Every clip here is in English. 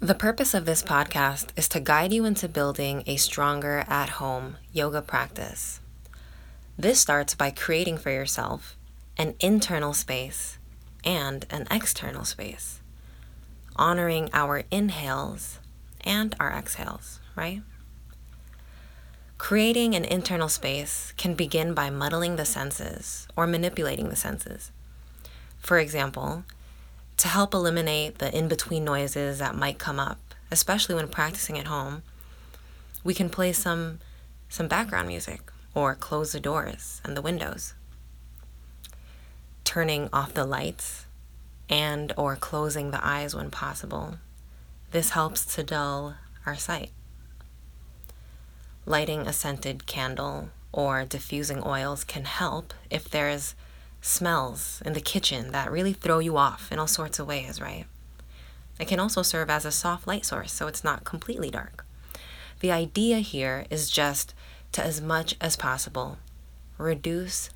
The purpose of this podcast is to guide you into building a stronger at-home yoga practice. This starts by creating for yourself an internal space and an external space, honoring our inhales and our exhales, right? Creating an internal space can begin by muddling the senses or manipulating the senses. For example, to help eliminate the in-between noises that might come up, especially when practicing at home, we can play some background music or close the doors and the windows. Turning off the lights and or closing the eyes when possible. This helps to dull our sight. Lighting a scented candle or diffusing oils can help if there's smells in the kitchen that really throw you off in all sorts of ways, right? It can also serve as a soft light source, so it's not completely dark. The idea here is just to, as much as possible, reduce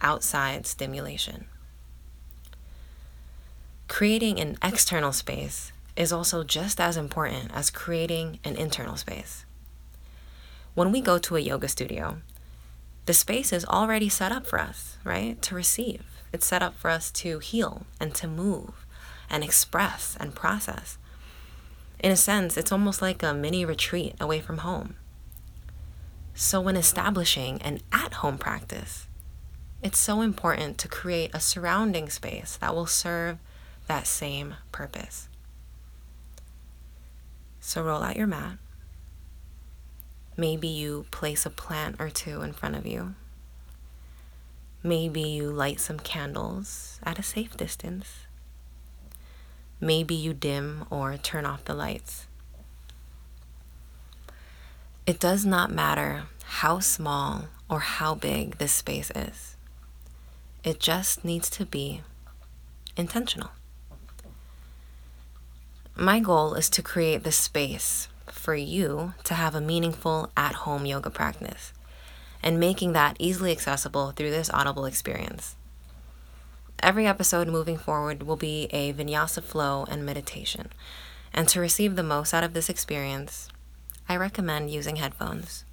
outside stimulation. Creating an external space is also just as important as creating an internal space. When we go to a yoga studio, the space is already set up for us, right? To receive. It's set up for us to heal and to move and express and process. In a sense, it's almost like a mini retreat away from home. So when establishing an at-home practice, it's so important to create a surrounding space that will serve that same purpose. So roll out your mat. Maybe you place a plant or two in front of you. Maybe you light some candles at a safe distance. Maybe you dim or turn off the lights. It does not matter how small or how big this space is. It just needs to be intentional. My goal is to create the space for you to have a meaningful at-home yoga practice and making that easily accessible through this audible experience. Every episode moving forward will be a vinyasa flow and meditation. And to receive the most out of this experience, I recommend using headphones.